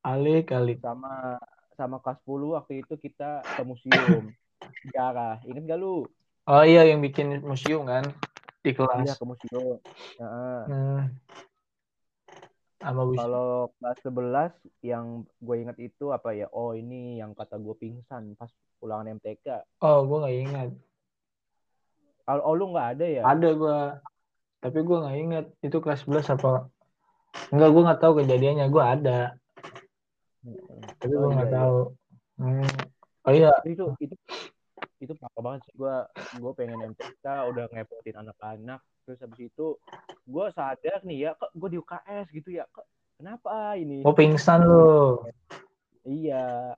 alik alik. Sama sama kelas sepuluh waktu itu kita ke museum sejarah, inget gak lu? Oh iya yang bikin museum kan di kelas. Iya ke museum. Nah. Hmm. Kalau kelas sebelas yang gue ingat itu apa ya? Oh ini yang kata gue pingsan pas ulangan M T K. Oh gue nggak ingat. Kalau oh, lu nggak ada ya? Ada gue, tapi gue nggak ingat itu kelas sebelas apa? Enggak, gue nggak tahu kejadiannya. Gue ada, tapi gue nggak tahu. Hmm. Oh iya. Itu itu itu parah banget sih. Gue gue pengen M T K udah ngepotin anak-anak. Terus habis itu gue sadar nih ya, kok gue di U K S gitu ya, kok kenapa ini? Oh pingsan lo. Iya.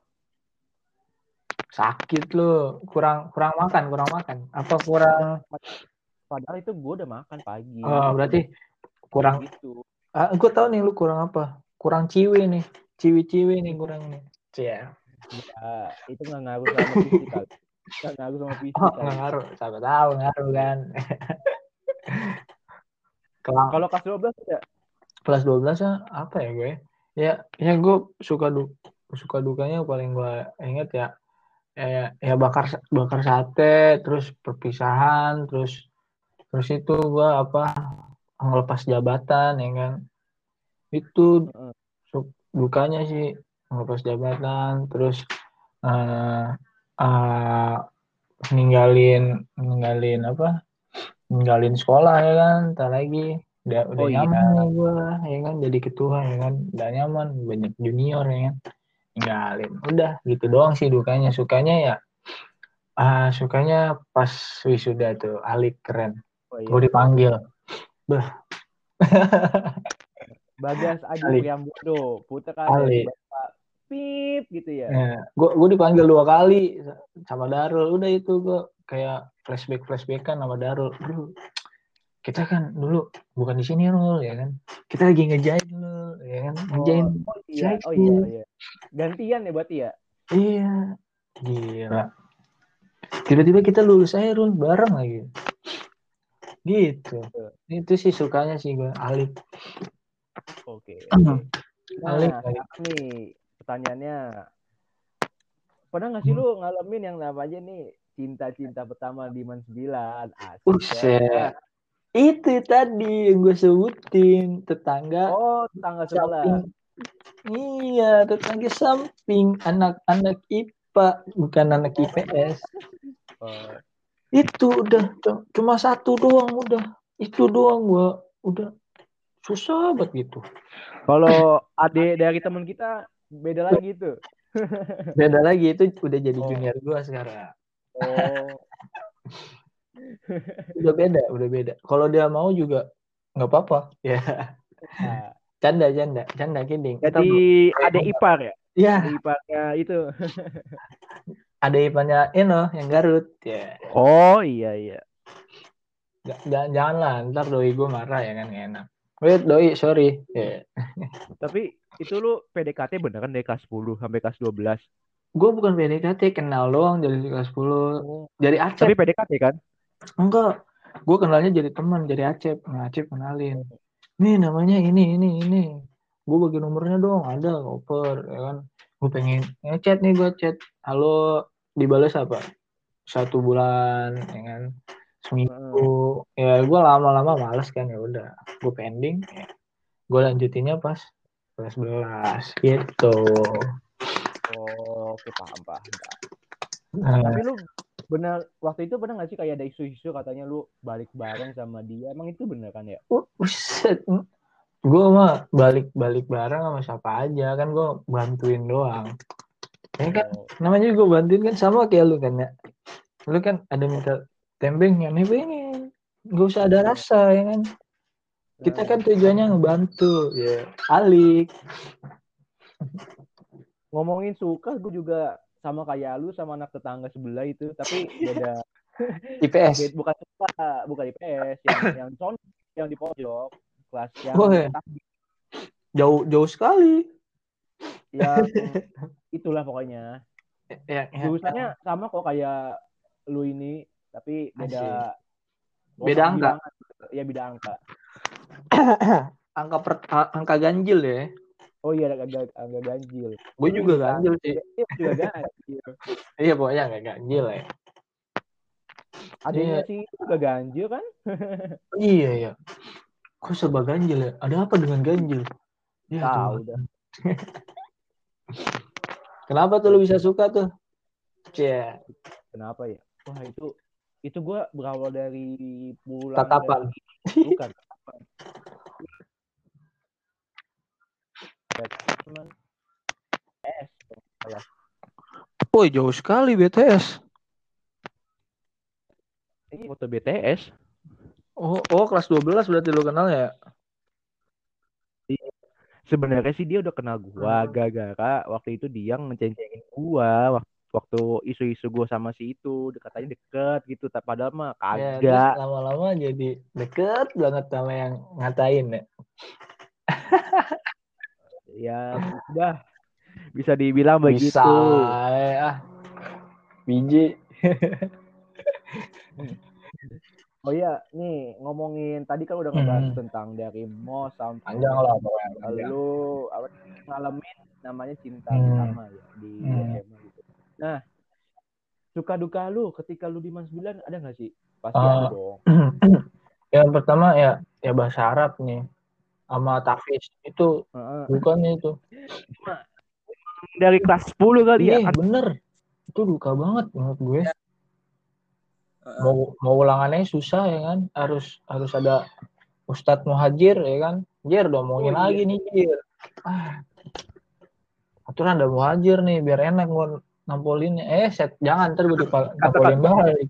Sakit lo, kurang kurang makan, kurang makan. Apa kurang? Padahal itu gue udah makan pagi. Oh berarti kurang. Gitu. Ah, gue tahu nih lu kurang apa? Kurang ciwi nih, ciwi-ciwi nih kurang nih. Iya. Ya, itu nggak ngaruh sama fisik. Nggak ngaruh sama fisik. Oh, nggak ngaruh, siapa tahu ngaruh kan. Kalau kelas dua belas ya? Kelas dua belas ya apa ya gue? Ya, ya gue suka du- suka dukanya paling gue inget ya, ya, ya bakar bakar sate, terus perpisahan, terus terus itu gue apa ngelepas jabatan, ya kan? Itu su- dukanya sih ngelepas jabatan, terus uh, uh, ninggalin ninggalin apa? Ninggalin sekolah ya kan, tak lagi udah, udah oh, nyaman iya. Gue ya kan jadi ketua ya kan, udah nyaman banyak junior ya kan, ninggalin udah gitu doang sih dukanya. Sukanya ya uh, sukanya pas wisuda tuh alik keren. Oh, iya. Gue dipanggil bah Bagas Adit yang bodoh putar kali pip gitu ya. Nah, gue gue dipanggil dua kali sama Darul. Udah itu gue kayak flashback flashbackan sama Darul. Bro, kita kan dulu bukan di sini Rul ya kan. Kita lagi ngejahit Rul ya kan. Ngejain. Oh, oh, iya. oh iya iya. Gantian ya berarti ya. Iya. Gila. Tiba-tiba kita lulus aja Rul bareng lagi. Gitu. Itu sih sukanya sih gue alik. Oke. Okay. Alik nah, nih. Pertanyaannya, pernah nggak sih hmm. lu ngalamin yang namanya nih cinta-cinta pertama di Man sembilan. Uset. Itu tadi yang gue sebutin, tetangga. Oh, tetangga sebelah. Iya, tetangga samping, anak-anak I P A, bukan anak I P S. Oh. Itu udah cuma satu doang udah. Itu doang gue udah susah banget gitu. Kalau adik dari teman kita beda lagi tuh. Beda lagi itu udah jadi junior oh. gue sekarang. Oh. Udah beda, udah beda. Kalau dia mau juga nggak apa-apa. Ya. Nah. Canda, canda, canda kidding. Jadi ada ipar ya? Iya. Iparnya itu. Ada iparnya Eno yang Garut. Ya. Oh iya iya. J- janganlah ntar doi gue marah ya kan nggak enak. Wait doi sorry. Yeah. Tapi itu lu P D K T beneran dari kelas sepuluh sampai kelas dua belas? Gue bukan P D K T, kenal doang dari kelas sepuluh. Oh. Dari Acep. Tapi P D K T kan? Enggak, gue kenalnya jadi teman, jadi Acep. Nah, Acep kenalin. Nih namanya ini, ini, ini. Gue bagi nomornya dong, ada koper, ya kan. Gue pengen ngechat nih, gue chat. Halo, dibales apa? Satu bulan, ya kan. Seminggu. Ya, gue lama-lama malas kan, ya udah. Gue pending, ya. Gue lanjutinnya pas kelas sebelas, gitu. Oh, oke, paham, paham. Nah, tapi lu benar waktu itu benar nggak sih kayak ada isu-isu katanya lu balik bareng sama dia, emang itu benar kan ya? Uh, Uset, gue mah balik-balik bareng sama siapa aja kan gue bantuin doang. Ini kan oh. namanya gue bantuin kan sama kayak lu kan ya. Lu kan ada minta tembeng yang nih pengen, gak usah ada rasa ya kan. Kita kan tujuannya ngebantu, ya. Yeah. Alik. Ngomongin suka, gue juga sama kayak lu sama anak tetangga sebelah itu, tapi beda. I P S. Bukan suka, bukan I P S, yang yang con, yang di pojok, kelas yang oh, ya. Jauh jauh sekali. Ya, itulah pokoknya. Ya, ya, jurusannya ya. Sama kok kayak lu ini, tapi beda. Asik. Beda angka. Bilang, ya beda angka. angka per, angka ganjil ya. Oh iya agak agak ganjil. Gue juga ganjil sih. Iya juga ganjil. Iya pokoknya agak ganjil ya. Adanya sih agak ganjil kan? Iya ya. Kok serba ganjil ya? Ada apa dengan ganjil? Ya nah, udah. Kenapa tuh lu bisa suka tuh? Ya. Yeah. Kenapa ya? Wah itu itu gue berawal dari bulan tatapan. Dari... Bukan. B T S. Woi jauh sekali B T S. Ini foto B T S. Oh, oh kelas dua belas berarti lo kenal ya? Sebenarnya sih dia udah kenal gua, gara-gara waktu itu dia ngecencengin gua waktu isu-isu gua sama si itu, katanya deket gitu, padahal mah kagak. Ya, lama-lama jadi deket banget sama yang ngatain ya. Ya udah bisa dibilang begitu. Bisa ah biji. Oh iya nih ngomongin tadi kan udah ngebahas hmm. tentang dari mos sampai panjang lah pokoknya. Lalu apa ngalamin namanya cinta hmm. pertama ya di S M A hmm. gitu. Nah suka duka lu ketika lu di Man sembilan ada nggak sih? Pasti uh, ada dong. Yang pertama ya ya bahasa Arab nih. Sama Tafis itu uh, bukannya itu dari kelas sepuluh kali iya, ya bener itu duka banget menurut gue uh, mau mau ulangannya susah ya kan harus harus ada Ustadz Muhajir ya kan Jir udah mau ngomongin oh, lagi iya. nih Jir ah. Aturan ada Muhajir nih biar enak mau nampolinnya eh set jangan ntar gue dipa- nampolin balik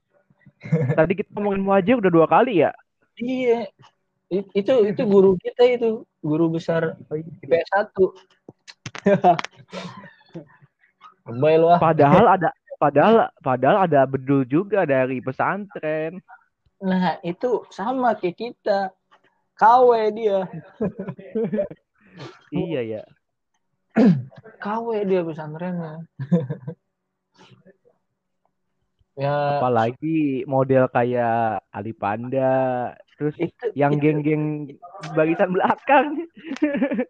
tadi kita ngomongin Muhajir udah dua kali ya iya itu itu guru kita itu guru besar I P S satu. Padahal ada padahal padahal ada bedul juga dari pesantren. Nah, itu sama kayak kita. K W dia. Iya ya. K W dia pesantrennya. Ya. Apalagi model kayak Ali Panda, terus itu, yang itu, geng-geng barisan belakang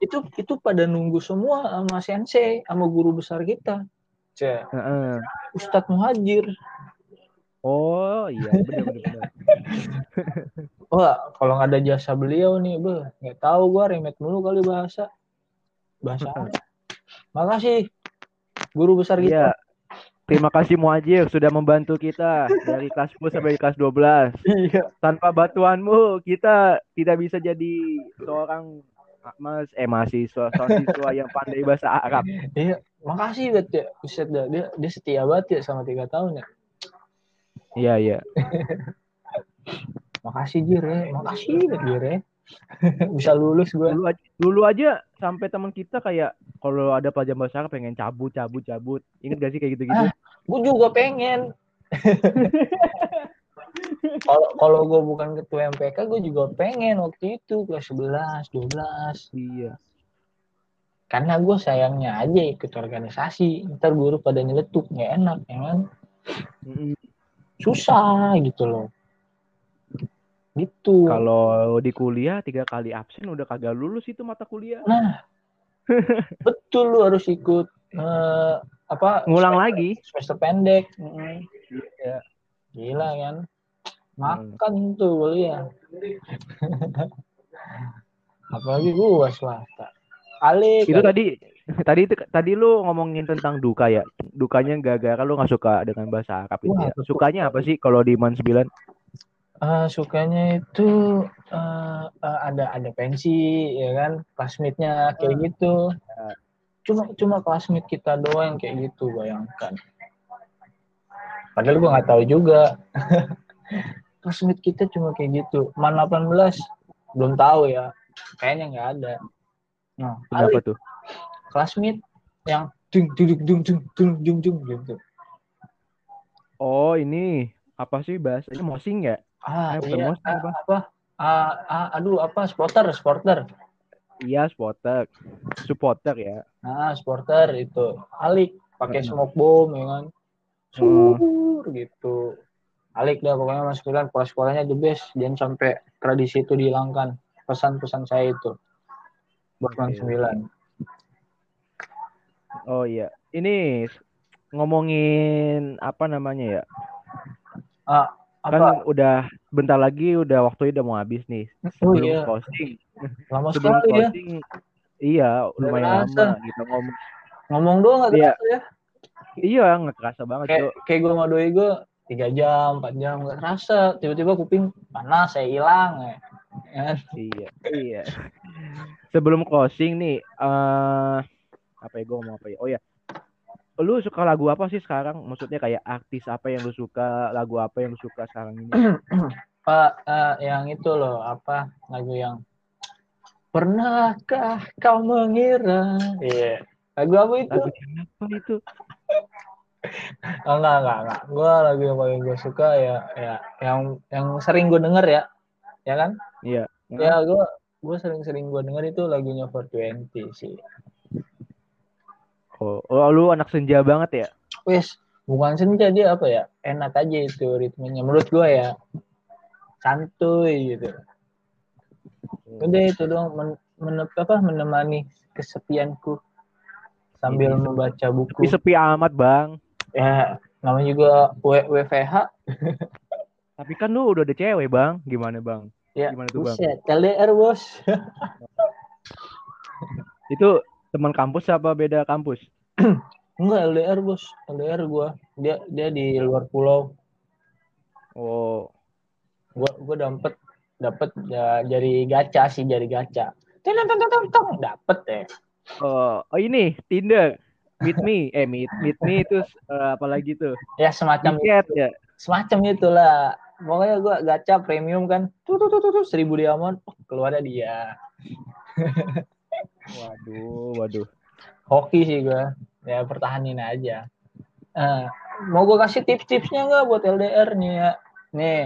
itu itu pada nunggu semua sama sensei, sama guru besar kita, Ustadz Muhajir. Oh iya benar-benar. Wah kalau nggak ada jasa beliau nih, beh nggak tahu gue remet mulu kali bahasa bahasa. Makasih guru besar kita. Iya. Terima kasih Muajir sudah membantu kita dari kelas sepuluh sampai kelas dua belas. Iya. Tanpa bantuanmu kita tidak bisa jadi seorang mas eh mahasiswa siswa yang pandai bahasa Arab. Iya, makasih buat ya Ustaz dah. Dia dia setia banget ya sama tiga tahun ya. Iya, iya. Makasih Jir ya. Makasih buat Jir ya. Bisa lulus gue. Dulu aja, dulu aja sampai teman kita kayak kalau ada pelajaran bahasa Arab pengen cabut cabut cabut. Ingat gak sih kayak gitu-gitu? Ah, gue juga pengen. Kalau kalau gue bukan ketua M P K, gue juga pengen waktu itu kelas sebelas, dua belas. Iya. Karena gue sayangnya aja ikut organisasi, ntar guru pada nyeletuk, nggak enak, ya kan? Susah gitu loh. Gitu. Kalau di kuliah tiga kali absen udah kagak lulus itu mata kuliah. Nah, betul lu harus ikut uh, apa? Ngulang semester, lagi. Semester pendek. Mm-hmm. Ya. Gila kan? Makan hmm. tuh kuliah. Apalagi gua swasta. Alik. Itu tadi tadi itu tadi lu ngomongin tentang duka ya. Dukanya gara-gara lu nggak suka dengan bahasa Arab itu. Ya. Sukanya apa sih kalau di M A N sembilan? Uh, sukanya itu uh, uh, ada ada pensi ya kan, classmate-nya kayak gitu. Cuma cuma classmate kita doang kayak gitu, bayangkan. Padahal gue nggak tahu juga. Classmate kita cuma kayak gitu. M A N delapan belas belum tahu ya. Kayaknya nggak ada. Nah, apa tuh? Classmate yang dung dung dung dung dung dung dung gitu. Oh, ini apa sih bahasanya mosing ya? Ah, eh, iya, mosing, apa? apa? Ah, ah, aduh, apa? Supporter, supporter. Iya, supporter. Supporter ya. Ah, supporter itu. Alik, pakai smoke bomb, ya kan? Sur, hmm. gitu. Alik dah, pokoknya Mas Kulan, sekolah-sekolahnya the best. Jangan sampai tradisi itu dihilangkan. Pesan-pesan saya itu. Bukan sembilan. Oh iya. Ini ngomongin apa namanya ya? Ah, kan udah bentar lagi udah waktunya udah mau habis nih sebelum oh, iya. closing. Lama sebelum sekali closing, ya. Iya, lumayan lama gitu ngomong. Ngomong doang enggak kerasa ya? Iya, enggak kerasa banget, Kay- Cuk. Kayak gue sama doi gue tiga jam, empat jam enggak kerasa. Tiba-tiba kuping panas, saya hilang. Ya. Iya, iya. Sebelum closing nih, uh, apa ya gue ngomong apa ya? Oh ya. Lu suka lagu apa sih sekarang? Maksudnya kayak artis apa yang lu suka, lagu apa yang lu suka sekarang ini? Pak, uh, yang itu loh, apa lagu yang Pernahkah Kau Mengira? Iya. Yeah. Lagu apa itu? Lagu apa itu? enggak, enggak, enggak. Gua lagu yang paling gue suka ya, ya yang yang sering gue denger ya. Ya kan? Iya. Yeah. Ya, gue gue sering-sering gue denger itu lagunya Fourtwnty sih. Oh, lu anak senja banget ya? Wes, bukan senja dia apa ya? Enak aja itu ritmenya. Menurut gue ya, santuy gitu. Udah itu dong men- men- apa, menemani kesepianku sambil ini, membaca buku. Sepi amat bang. Ya, namanya juga W- W V H. Tapi kan lu udah ada cewek bang, gimana bang? Ya, gimana tuh bang? Buset, L D R bos. Itu teman kampus apa beda kampus? Enggak, L D R bos, L D R gue. Dia dia di luar pulau. Oh, gue gue dapet dapet ya, jari gacha sih jari gacha. Tentang tentang tentang dapet ya. Oh, oh ini Tinder, Meet Me, eh Meet Meet Me itu uh, apalagi tuh? Ya semacam Tiket, itu. Ya. Semacam itulah. Pokoknya gue gacha premium kan. Tuh tuh tuh tuh, tuh seribu diamond oh, keluarnya dia. Waduh, waduh. Hoki sih gue. Ya pertahanin aja. Uh, mau gue kasih tips-tipsnya nggak buat L D R nih ya? Nih.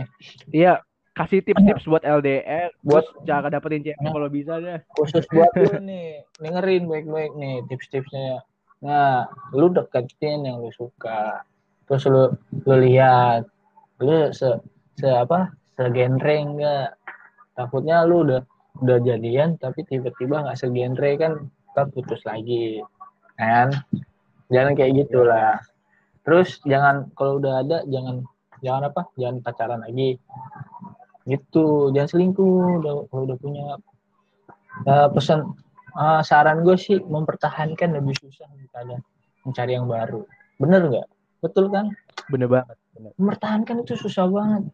Iya. Kasih tips-tips buat L D R. Buat cara dapetin cewek kalau bisa deh. Khusus buat lu nih. Dengerin baik-baik nih tips-tipsnya. Nah, lu deketin yang lu suka. Terus lu lu lihat. Lu se se apa? Segenre nggak? Takutnya lu udah. udah jadian tapi tiba-tiba nggak segenre kan kita putus lagi kan, jangan kayak gitulah. Terus jangan kalau udah ada jangan jangan apa, jangan pacaran lagi gitu, jangan selingkuh udah udah punya. Uh, pesan uh, saran gue sih mempertahankan lebih susah daripada mencari yang baru, bener nggak? Betul kan? Bener banget. Bener. Mempertahankan itu susah banget,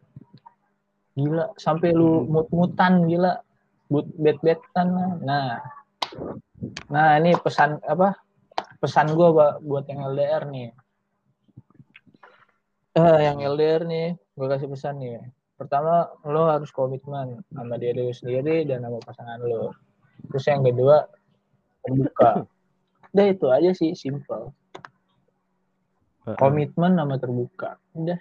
gila, sampai lu mut-mutan gila, bet-betan lah. Nah, nah ini pesan apa? Pesan gue buat yang L D R nih. Uh, yang L D R nih, gue kasih pesan nih. Pertama, lo harus komitmen sama diri lo sendiri dan sama pasangan lo. Terus yang kedua, terbuka. Udah itu aja sih, simple. Komitmen sama terbuka. Udah.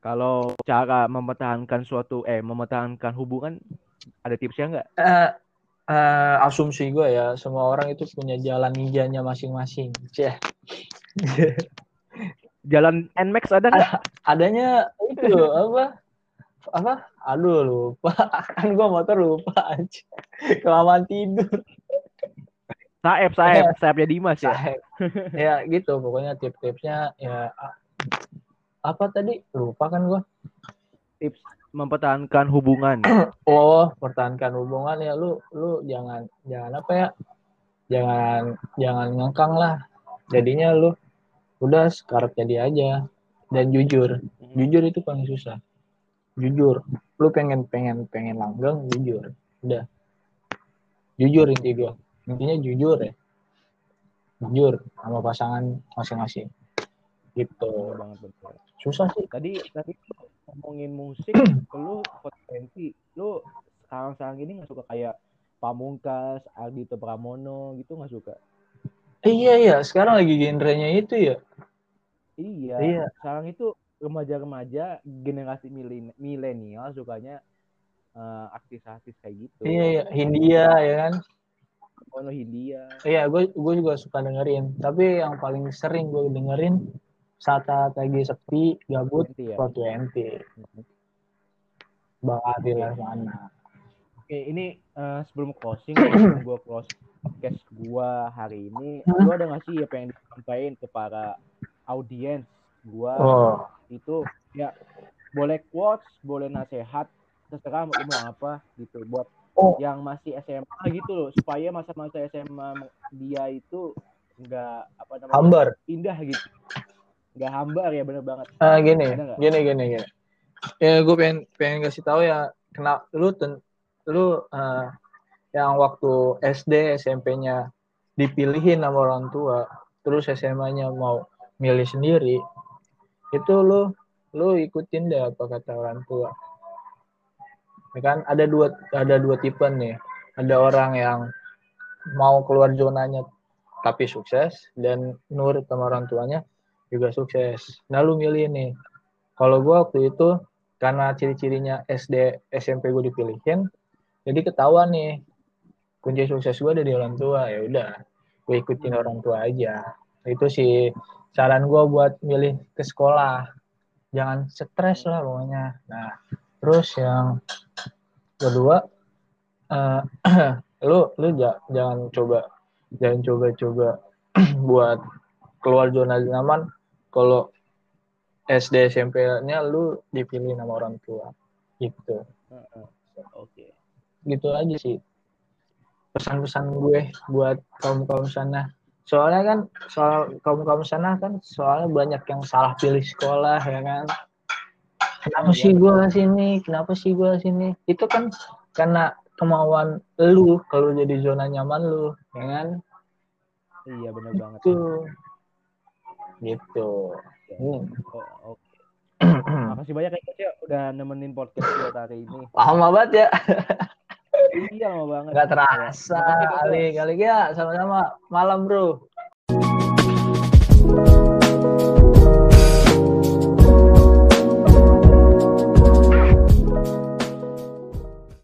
Kalau cara mempertahankan suatu, eh, mempertahankan hubungan, ada tipsnya nggak? Uh, uh, asumsi gue ya, semua orang itu punya jalan ninjanya masing-masing. Cih. Jalan Nmax ada nggak? Adanya itu apa? Apa? Aduh lupa. Kan gue motor lupa aja. Kelamaan tidur. Saeb, Saeb, ya. Saebnya Dimas ya. Saeb. Ya gitu. Pokoknya tips-tipsnya ya apa tadi? Lupa kan gue. Tips mempertahankan hubungan. Oh, pertahankan hubungan ya. Lu, lu jangan, jangan apa ya? Jangan, jangan ngangkang lah. Jadinya lu udah sekarang jadi aja dan jujur. Jujur itu paling susah. Jujur, lu pengen pengen pengen langgeng, jujur. Udah. Jujur inti gua. Intinya jujur ya. Jujur sama pasangan masing-masing. Gitu banget. Susah sih. Tadi tadi ngomongin musik, lu potensi. Lu sekarang-sekarang ini enggak suka kayak Pamungkas, Ardito Pramono gitu, enggak suka. Iya iya, sekarang lagi genrenya itu ya. Iya, iya. Sekarang itu remaja-remaja generasi milenial sukanya uh, artis-artis kayak gitu. Iya iya, Hindia ya kan. Ono Hindia. Iya, gue gue juga suka dengerin. Tapi yang paling sering gue dengerin saat-saat lagi sepi, gabut, Fourtwnty. Bang Adil sana. Oke, ini uh, sebelum closing gue closing podcast gua hari ini, gua ada ngasih apa yang disampaikan ke para audiens gua. Oh. Itu ya boleh quotes, boleh nasihat, terserah mau apa gitu buat oh. yang masih S M A gitu loh, supaya masa-masa S M A dia itu enggak apa namanya hambar, indah gitu. Enggak hambar ya, bener banget. Uh, gini, gini, gini, gini. Ya gua pengen pengen kasih tahu ya, kenal lu ten, lu uh, yang waktu S D, S M P-nya dipilihin sama orang tua, terus S M A-nya mau milih sendiri, itu lu, lu ikutin deh apa kata orang tua. Ya kan, ada dua, ada dua tipe nih. Ada orang yang mau keluar zonanya tapi sukses, dan nurut sama orang tuanya juga sukses. Nah, lu milih nih. Kalau gue waktu itu, karena ciri-cirinya S D, S M P gue dipilihin, jadi ketahuan nih. Kunci sukses gue dari orang tua, ya udah gue ikutin orang tua aja. Itu sih saran gue buat milih ke sekolah, jangan stres lah pokoknya. Nah, terus yang kedua, uh, lu lu ja, jangan coba jangan coba-coba buat keluar zona nyaman kalau S D S M P-nya lu dipilih sama orang tua, gitu. Oke, gitu aja sih pesan-pesan gue buat kaum-kaum sana. Soalnya kan soal kaum-kaum sana kan soalnya banyak yang salah pilih sekolah ya kan. Kenapa sih gue sini? Kenapa sih gue sini? Itu kan karena kemauan lu kalau jadi zona nyaman lu, ya kan? Iya benar banget. Gitu. Gitu. Hmm. Oh, oke. Okay. Makasih banyak ya udah nemenin podcast gue hari ini. Lama banget ya. Iya, mau banget. Gak terasa, kali-kali ya, sama-sama. Malam, bro.